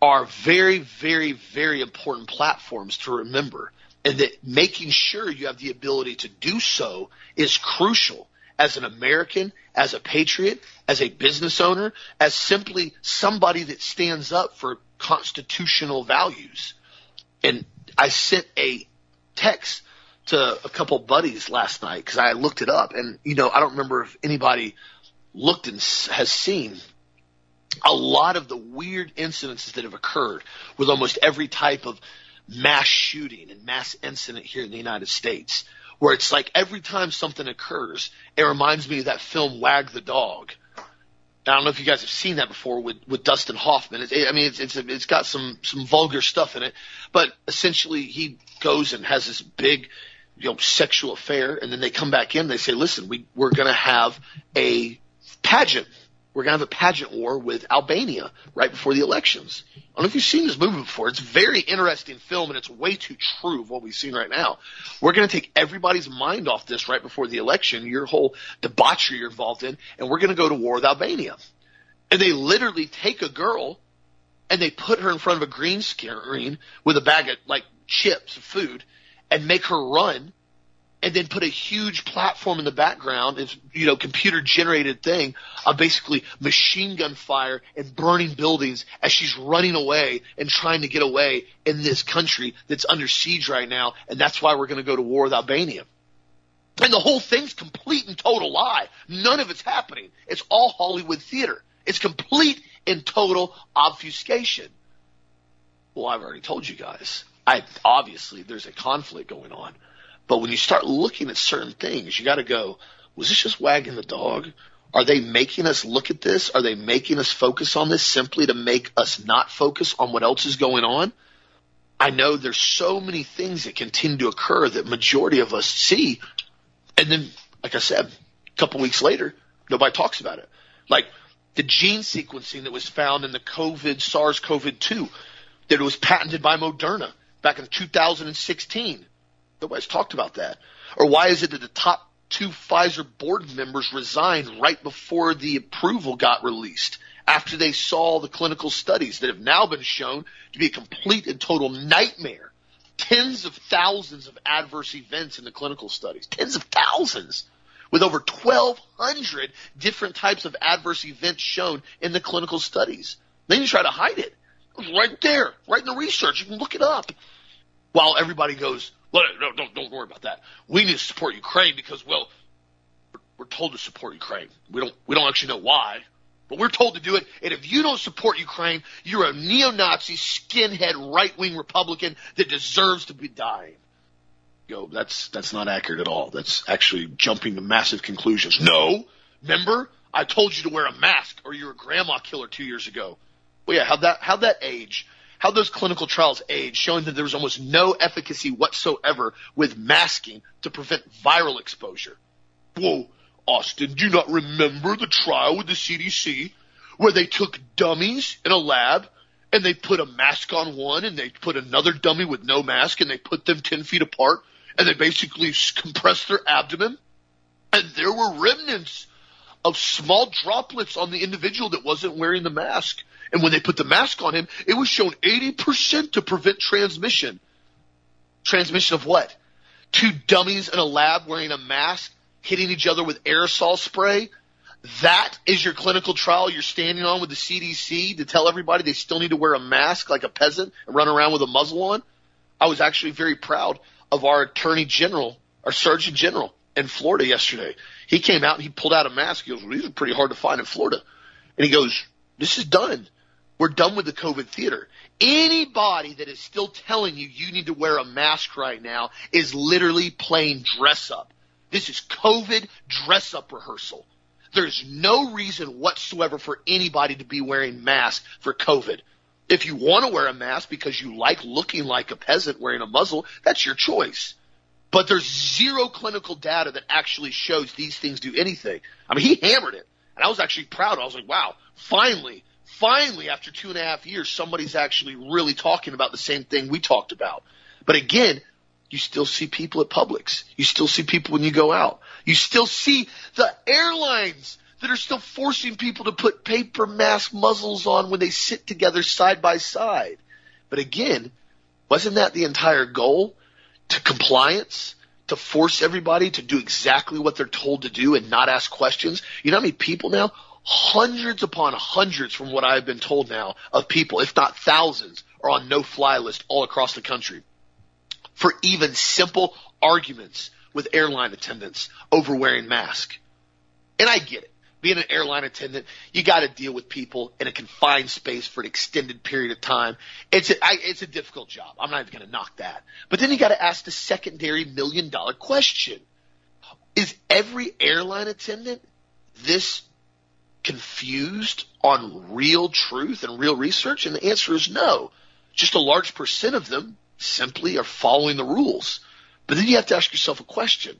are very, very, very important platforms to remember, and that making sure you have the ability to do so is crucial as an American, as a patriot, as a business owner, as simply somebody that stands up for constitutional values. And I sent a text to a couple buddies last night because I looked it up, and I don't remember if anybody looked and has seen a lot of the weird incidences that have occurred with almost every type of mass shooting and mass incident here in the United States, where it's like every time something occurs, it reminds me of that film Wag the Dog. Now, I don't know if you guys have seen that before with Dustin Hoffman. It's got some vulgar stuff in it, but essentially he goes and has this big sexual affair, and then they come back in. They say, listen, we're going to have a pageant. We're going to have a pageant war with Albania right before the elections. I don't know if you've seen this movie before. It's a very interesting film, and it's way too true of what we've seen right now. We're going to take everybody's mind off this right before the election, your whole debauchery you're involved in, and we're going to go to war with Albania. And they literally take a girl, and they put her in front of a green screen with a bag of chips, food, and make her run, and then put a huge platform in the background, it's computer-generated thing of basically machine gun fire and burning buildings as she's running away and trying to get away in this country that's under siege right now, and that's why we're going to go to war with Albania. And the whole thing's complete and total lie. None of it's happening. It's all Hollywood theater. It's complete and total obfuscation. Well, I've already told you guys. Obviously, there's a conflict going on. But when you start looking at certain things, you got to go, was this just wagging the dog? Are they making us look at this? Are they making us focus on this simply to make us not focus on what else is going on? I know there's so many things that continue to occur that majority of us see. And then, like I said, a couple weeks later, nobody talks about it. Like the gene sequencing that was found in the SARS-CoV-2 that was patented by Moderna back in 2016. Nobody's talked about that. Or why is it that the top 2 Pfizer board members resigned right before the approval got released, after they saw the clinical studies that have now been shown to be a complete and total nightmare? Tens of thousands of adverse events in the clinical studies. Tens of thousands, with over 1,200 different types of adverse events shown in the clinical studies. They didn't try to hide it. It was right there, right in the research. You can look it up. While everybody goes, well, no, don't worry about that. We need to support Ukraine because, well, we're told to support Ukraine. We don't actually know why, but we're told to do it. And if you don't support Ukraine, you're a neo-Nazi, skinhead, right-wing Republican that deserves to be dying. go, that's not accurate at all. That's actually jumping to massive conclusions. No, remember, I told you to wear a mask or you're a grandma killer 2 years ago. Well, yeah, how'd that age? How those clinical trials age, showing that there was almost no efficacy whatsoever with masking to prevent viral exposure. Whoa, Austin, do you not remember the trial with the CDC where they took dummies in a lab and they put a mask on one and they put another dummy with no mask and they put them 10 feet apart and they basically compressed their abdomen? And there were remnants of small droplets on the individual that wasn't wearing the mask. And when they put the mask on him, it was shown 80% to prevent transmission. Transmission of what? Two dummies in a lab wearing a mask, hitting each other with aerosol spray. That is your clinical trial you're standing on with the CDC to tell everybody they still need to wear a mask like a peasant and run around with a muzzle on? I was actually very proud of our attorney general, our surgeon general in Florida yesterday. He came out and he pulled out a mask. He goes, well, these are pretty hard to find in Florida. And he goes, this is done. We're done with the COVID theater. Anybody that is still telling you you need to wear a mask right now is literally playing dress up. This is COVID dress up rehearsal. There's no reason whatsoever for anybody to be wearing masks for COVID. If you want to wear a mask because you like looking like a peasant wearing a muzzle, that's your choice. But there's zero clinical data that actually shows these things do anything. I mean, he hammered it. And I was actually proud. I was like, wow, finally, after 2.5 years, somebody's actually really talking about the same thing we talked about. But again, you still see people at Publix. You still see people when you go out. You still see the airlines that are still forcing people to put paper mask muzzles on when they sit together side by side. But again, wasn't that the entire goal? To compliance? To force everybody to do exactly what they're told to do and not ask questions? You know how many people now? Hundreds upon hundreds, from what I've been told now, of people, if not thousands, are on no-fly list all across the country for even simple arguments with airline attendants over wearing masks. And I get it. Being an airline attendant, you got to deal with people in a confined space for an extended period of time. It's a difficult job. I'm not even going to knock that. But then you got to ask the secondary million-dollar question. Is every airline attendant this confused on real truth and real research? And the answer is no. Just a large percent of them simply are following the rules. But then you have to ask yourself a question.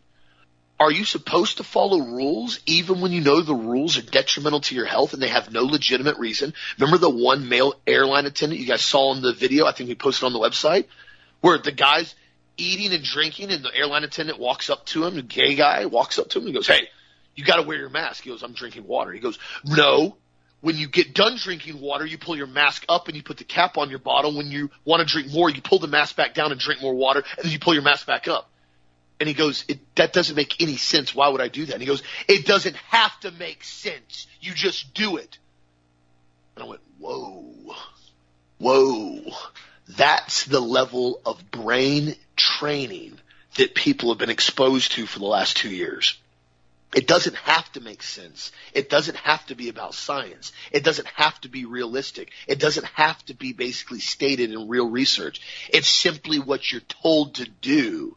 Are you supposed to follow rules even when you know the rules are detrimental to your health and they have no legitimate reason? Remember the one male airline attendant you guys saw in the video, I think we posted on the website, where the guy's eating and drinking and the airline attendant walks up to him, the gay guy walks up to him and goes, hey, you got to wear your mask. He goes, I'm drinking water. He goes, no. When you get done drinking water, you pull your mask up and you put the cap on your bottle. When you want to drink more, you pull the mask back down and drink more water, and then you pull your mask back up. And he goes, that doesn't make any sense. Why would I do that? And he goes, it doesn't have to make sense. You just do it. And I went, whoa. That's the level of brain training that people have been exposed to for the last 2 years. It doesn't have to make sense. It doesn't have to be about science. It doesn't have to be realistic. It doesn't have to be basically stated in real research. It's simply what you're told to do.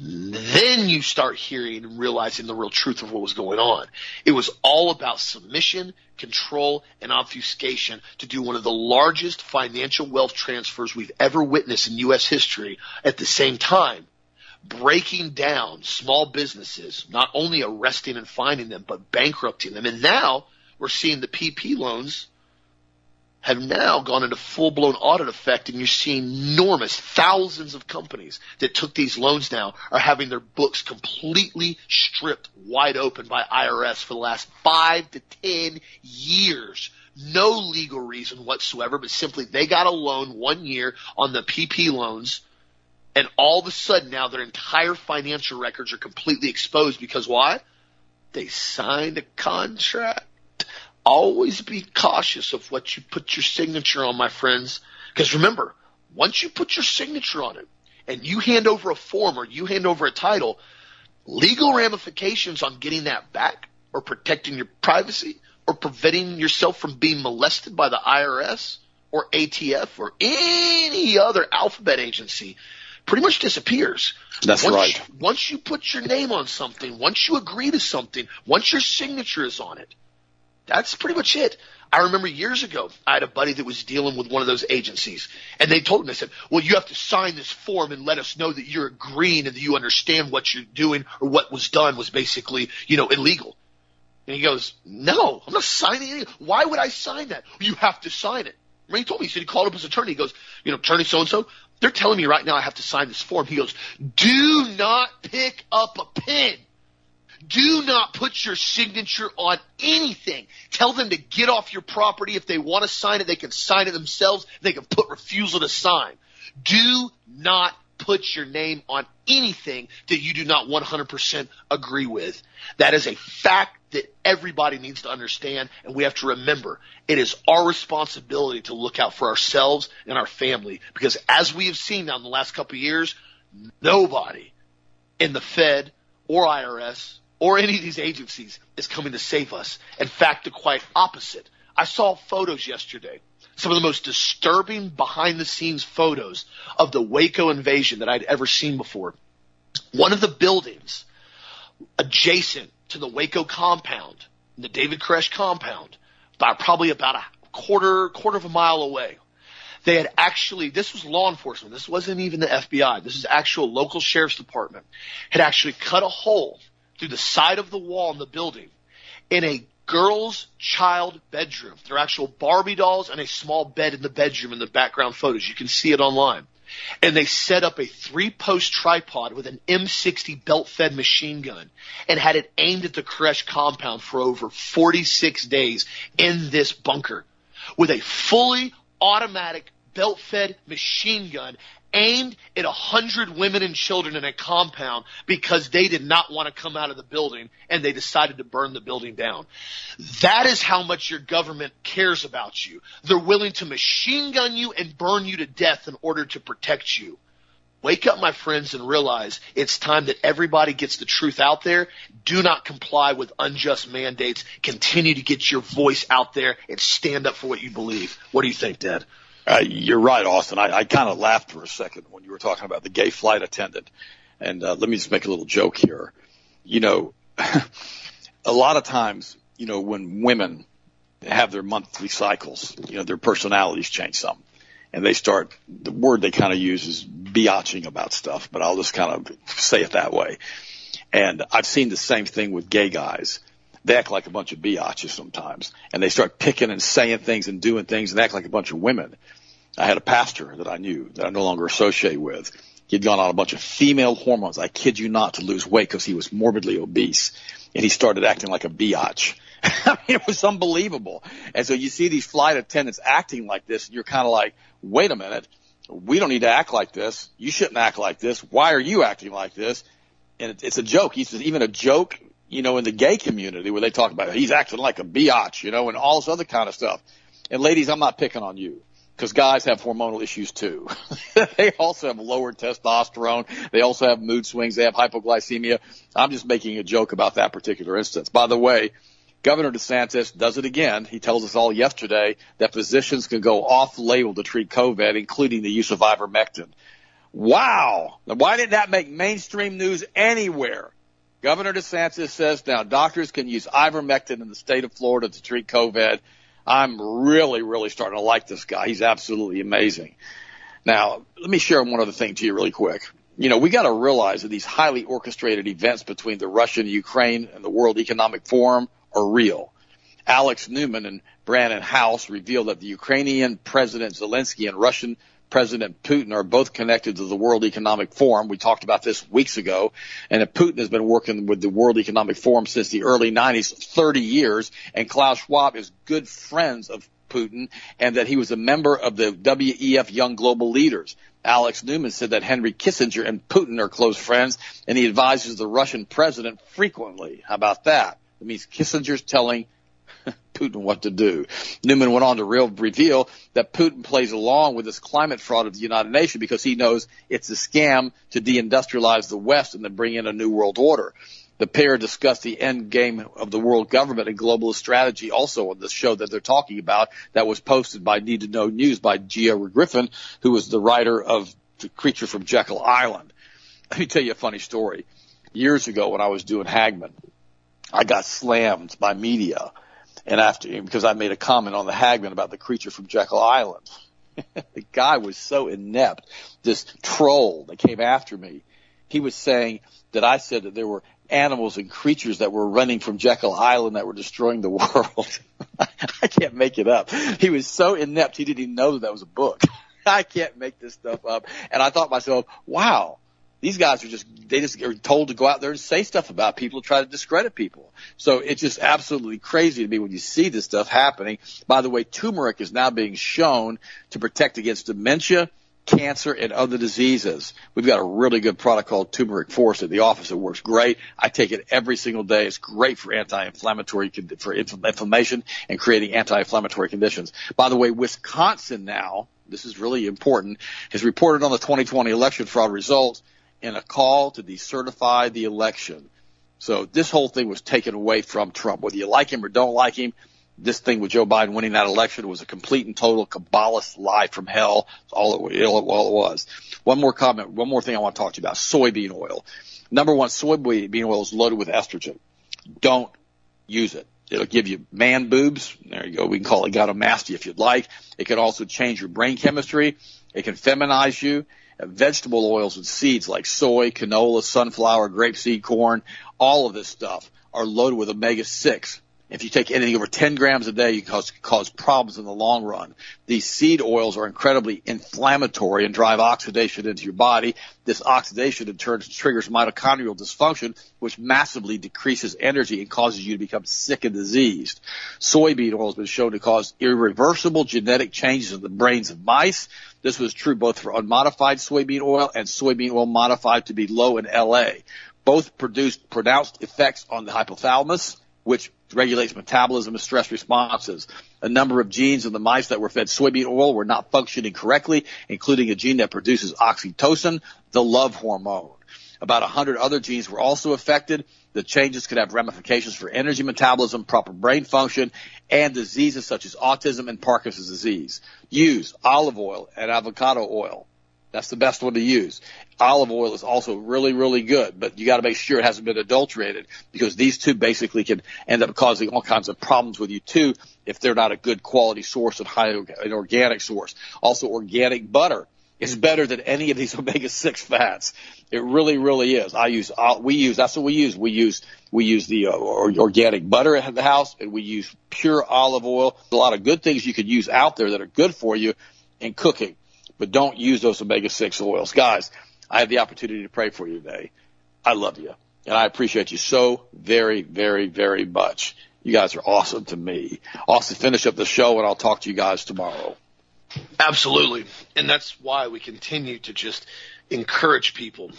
Then you start hearing and realizing the real truth of what was going on. It was all about submission, control, and obfuscation to do one of the largest financial wealth transfers we've ever witnessed in U.S. history. At the same time, breaking down small businesses, not only arresting and fining them, but bankrupting them. And now we're seeing the PPP loans have now gone into full-blown audit effect, and you're seeing enormous thousands of companies that took these loans now are having their books completely stripped wide open by IRS for the last 5 to 10 years. No legal reason whatsoever, but simply they got a loan 1 year on the PPP loans, and all of a sudden now their entire financial records are completely exposed because why? They signed a contract. Always be cautious of what you put your signature on, my friends, because remember, once you put your signature on it and you hand over a form or you hand over a title, legal ramifications on getting that back or protecting your privacy or preventing yourself from being molested by the IRS or ATF or any other alphabet agency pretty much disappears. That's right. Once you put your name on something, once you agree to something, once your signature is on it, that's pretty much it. I remember years ago, I had a buddy that was dealing with one of those agencies, and they told him, they said, well, you have to sign this form and let us know that you're agreeing and that you understand what you're doing or what was done was basically, you know, illegal. And he goes, no, I'm not signing anything. Why would I sign that? You have to sign it. I mean, he told me, he said he called up his attorney. He goes, you know, attorney so-and-so, they're telling me right now I have to sign this form. He goes, do not pick up a pen. Do not put your signature on anything. Tell them to get off your property. If they want to sign it, they can sign it themselves. They can put refusal to sign. Do not put your name on anything that you do not 100% agree with. That is a fact that everybody needs to understand, and we have to remember it is our responsibility to look out for ourselves and our family, because as we have seen now in the last couple of years, nobody in the Fed or IRS or any of these agencies is coming to save us. In fact, the quite opposite. I saw photos yesterday, some of the most disturbing behind-the-scenes photos of the Waco invasion that I'd ever seen before. One of the buildings adjacent to the Waco compound, the David Koresh compound, by probably about a quarter of a mile away. They had actually – this was law enforcement. This wasn't even the FBI. This is actual local sheriff's department. Had actually cut a hole through the side of the wall in the building in a girl's child bedroom. There are actual Barbie dolls and a small bed in the bedroom in the background photos. You can see it online. And they set up a three-post tripod with an M60 belt-fed machine gun and had it aimed at the Koresh compound for over 46 days in this bunker with a fully automatic belt-fed machine gun aimed at 100 women and children in a compound because they did not want to come out of the building and they decided to burn the building down. That is how much your government cares about you. They're willing to machine gun you and burn you to death in order to protect you. Wake up, my friends, and realize it's time that everybody gets the truth out there. Do not comply with unjust mandates. Continue to get your voice out there and stand up for what you believe. What do you think, Dad? You're right, Austin. I kind of laughed for a second when you were talking about the gay flight attendant. And let me just make a little joke here. You know, a lot of times, you know, when women have their monthly cycles, you know, their personalities change some. And they start – the word they kind of use is biatching about stuff, but I'll just kind of say it that way. And I've seen the same thing with gay guys. They act like a bunch of biatches sometimes, and they start picking and saying things and doing things and act like a bunch of women. I had a pastor that I knew that I no longer associate with. He'd gone on a bunch of female hormones, I kid you not, to lose weight because he was morbidly obese, and he started acting like a biatch. I mean, it was unbelievable. And so you see these flight attendants acting like this, and you're kind of like, wait a minute, we don't need to act like this. You shouldn't act like this. Why are you acting like this? And it's a joke. It's even a joke, you know, in the gay community where they talk about he's acting like a biatch, you know, and all this other kind of stuff. And ladies, I'm not picking on you, because guys have hormonal issues too. They also have lower testosterone. They also have mood swings. They have hypoglycemia. I'm just making a joke about that particular instance. By the way, Governor DeSantis does it again. He tells us all yesterday that physicians can go off-label to treat COVID, including the use of ivermectin. Wow. Now, why did that make mainstream news anywhere? Governor DeSantis says now doctors can use ivermectin in the state of Florida to treat COVID. I'm really starting to like this guy. He's absolutely amazing. Now, let me share one other thing to you really quick. You know, we got to realize that these highly orchestrated events between the Russia and Ukraine and the World Economic Forum are real. Alex Newman and Brandon House revealed that the Ukrainian President Zelensky and Russian President Putin are both connected to the World Economic Forum. We talked about this weeks ago, and Putin has been working with the World Economic Forum since the early 90s, 30 years, and Klaus Schwab is good friends of Putin, and that he was a member of the WEF Young Global Leaders. Alex Newman said that Henry Kissinger and Putin are close friends, and he advises the Russian president frequently. How about that? It means Kissinger's telling Putin what to do. Newman went on to reveal that Putin plays along with this climate fraud of the United Nations because he knows it's a scam to deindustrialize the West and then bring in a new world order. The pair discussed the end game of the world government and globalist strategy also on the show that they're talking about that was posted by Need to Know News by Gia Griffin, who was the writer of creature from Jekyll Island. Let me tell you a funny story. Years ago when I was doing Hagman, I got slammed by media and after because I made a comment on the Hagman about the creature from Jekyll Island. The guy was so inept, this troll that came after me. He was saying that I said that there were animals and creatures that were running from Jekyll Island that were destroying the world. I can't make it up. He was so inept, he didn't even know that was a book. I can't make this stuff up. And I thought to myself, wow, these guys are just are told to go out there and say stuff about people, try to discredit people. So it's just absolutely crazy to me when you see this stuff happening. By the way, turmeric is now being shown to protect against dementia, cancer, and other diseases. We've got a really good product called Turmeric Force at the office. It works great. I take it every single day. It's great for anti-inflammatory, for inflammation and creating anti-inflammatory conditions. By the way, Wisconsin now, this is really important, has reported on the 2020 election fraud results in a call to decertify the election. So this whole thing was taken away from Trump. Whether you like him or don't like him, this thing with Joe Biden winning that election was a complete and total Kabbalist lie from hell. All it was. One more comment, one more thing I want to talk to you about, soybean oil. Number one, soybean oil is loaded with estrogen. Don't use it. It'll give you man boobs. There you go. We can call it gynecomastia if you'd like. It can also change your brain chemistry. It can feminize you. Vegetable oils and seeds like soy, canola, sunflower, grapeseed, corn, all of this stuff are loaded with omega-6. If you take anything over 10 grams a day, you can cause problems in the long run. These seed oils are incredibly inflammatory and drive oxidation into your body. This oxidation, in turn, triggers mitochondrial dysfunction, which massively decreases energy and causes you to become sick and diseased. Soybean oil has been shown to cause irreversible genetic changes in the brains of mice. This was true both for unmodified soybean oil and soybean oil modified to be low in LA. Both produced pronounced effects on the hypothalamus, which regulates metabolism and stress responses. A number of genes in the mice that were fed soybean oil were not functioning correctly, including a gene that produces oxytocin, the love hormone. About 100 other genes were also affected. The changes could have ramifications for energy metabolism, proper brain function, and diseases such as autism and Parkinson's disease. Use olive oil and avocado oil. That's the best one to use. Olive oil is also really, really good, but you got to make sure it hasn't been adulterated because these two basically can end up causing all kinds of problems with you too if they're not a good quality source and an organic source. Also, organic butter is better than any of these omega-6 fats. It really, really is. We use organic butter at the house, and we use pure olive oil. There's a lot of good things you could use out there that are good for you in cooking. But don't use those omega-6 oils. Guys, I have the opportunity to pray for you today. I love you, and I appreciate you so very, very, very much. You guys are awesome to me. Austin, finish up the show, and I'll talk to you guys tomorrow. Absolutely, and that's why we continue to just encourage people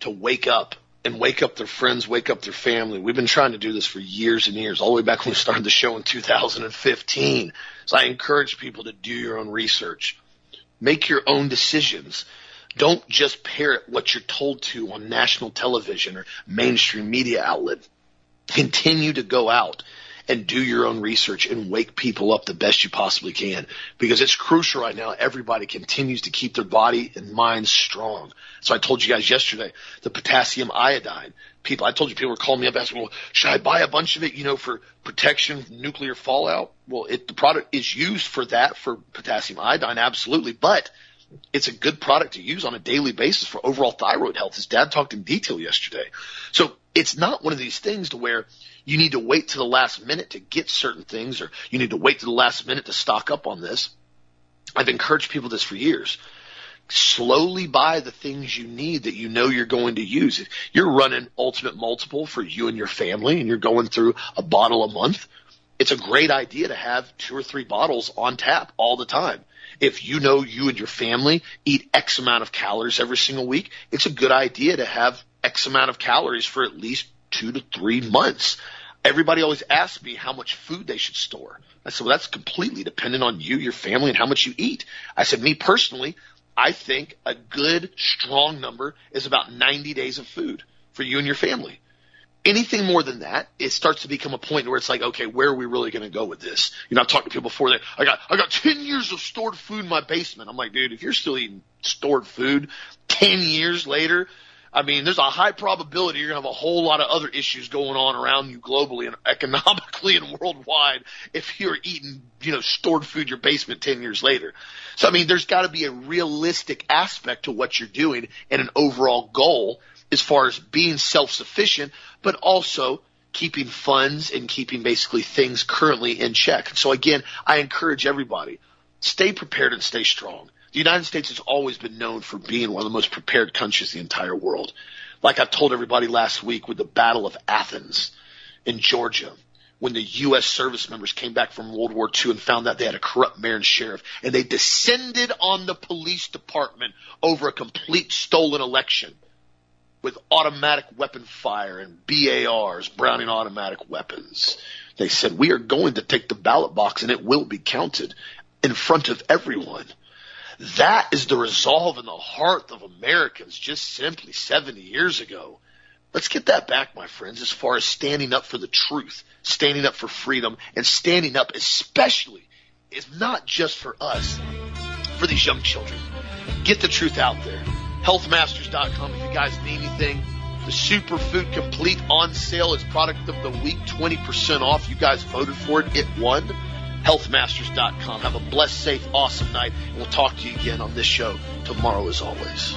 to wake up and wake up their friends, wake up their family. We've been trying to do this for years and years, all the way back when we started the show in 2015. So I encourage people to do your own research. Make your own decisions. Don't just parrot what you're told to on national television or mainstream media outlet. Continue to go out and do your own research and wake people up the best you possibly can because it's crucial right now. Everybody continues to keep their body and mind strong. So I told you guys yesterday, the potassium iodine. People were calling me up asking, well, should I buy a bunch of it, for protection from nuclear fallout? Well, the product is used for that, for potassium iodine, absolutely. But it's a good product to use on a daily basis for overall thyroid health. His dad talked in detail yesterday. So it's not one of these things to where you need to wait to the last minute to get certain things or you need to wait to the last minute to stock up on this. I've encouraged people this for years. Slowly buy the things you need that you know you're going to use. If you're running Ultimate Multiple for you and your family and you're going through a bottle a month, it's a great idea to have 2 or 3 bottles on tap all the time. If you know you and your family eat X amount of calories every single week, it's a good idea to have X amount of calories for at least 2 to 3 months. Everybody always asks me how much food they should store. I said, well, that's completely dependent on you, your family, and how much you eat. I said, me personally, I think a good, strong number is about 90 days of food for you and your family. Anything more than that, it starts to become a point where it's like, okay, where are we really going to go with this? You know, I've talked to people before that I got 10 years of stored food in my basement. I'm like, dude, if you're still eating stored food 10 years later, I mean, there's a high probability you're going to have a whole lot of other issues going on around you globally and economically and worldwide if you're eating, you know, stored food in your basement 10 years later. So, I mean, there's got to be a realistic aspect to what you're doing and an overall goal as far as being self-sufficient, but also keeping funds and keeping basically things currently in check. So, again, I encourage everybody, stay prepared and stay strong. The United States has always been known for being one of the most prepared countries in the entire world. Like I told everybody last week with the Battle of Athens in Georgia, when the U.S. service members came back from World War II and found out they had a corrupt mayor and sheriff, and they descended on the police department over a complete stolen election with automatic weapon fire and BARs, Browning automatic weapons. They said, we are going to take the ballot box and it will be counted in front of everyone. That is the resolve in the heart of Americans just simply 70 years ago. Let's get that back, my friends, as far as standing up for the truth, standing up for freedom, and standing up especially, if not just for us, for these young children. Get the truth out there. Healthmasters.com if you guys need anything. The Superfood Complete on sale is product of the week, 20% off. You guys voted for it. It won. Healthmasters.com. Have a blessed, safe, awesome night, and we'll talk to you again on this show tomorrow as always.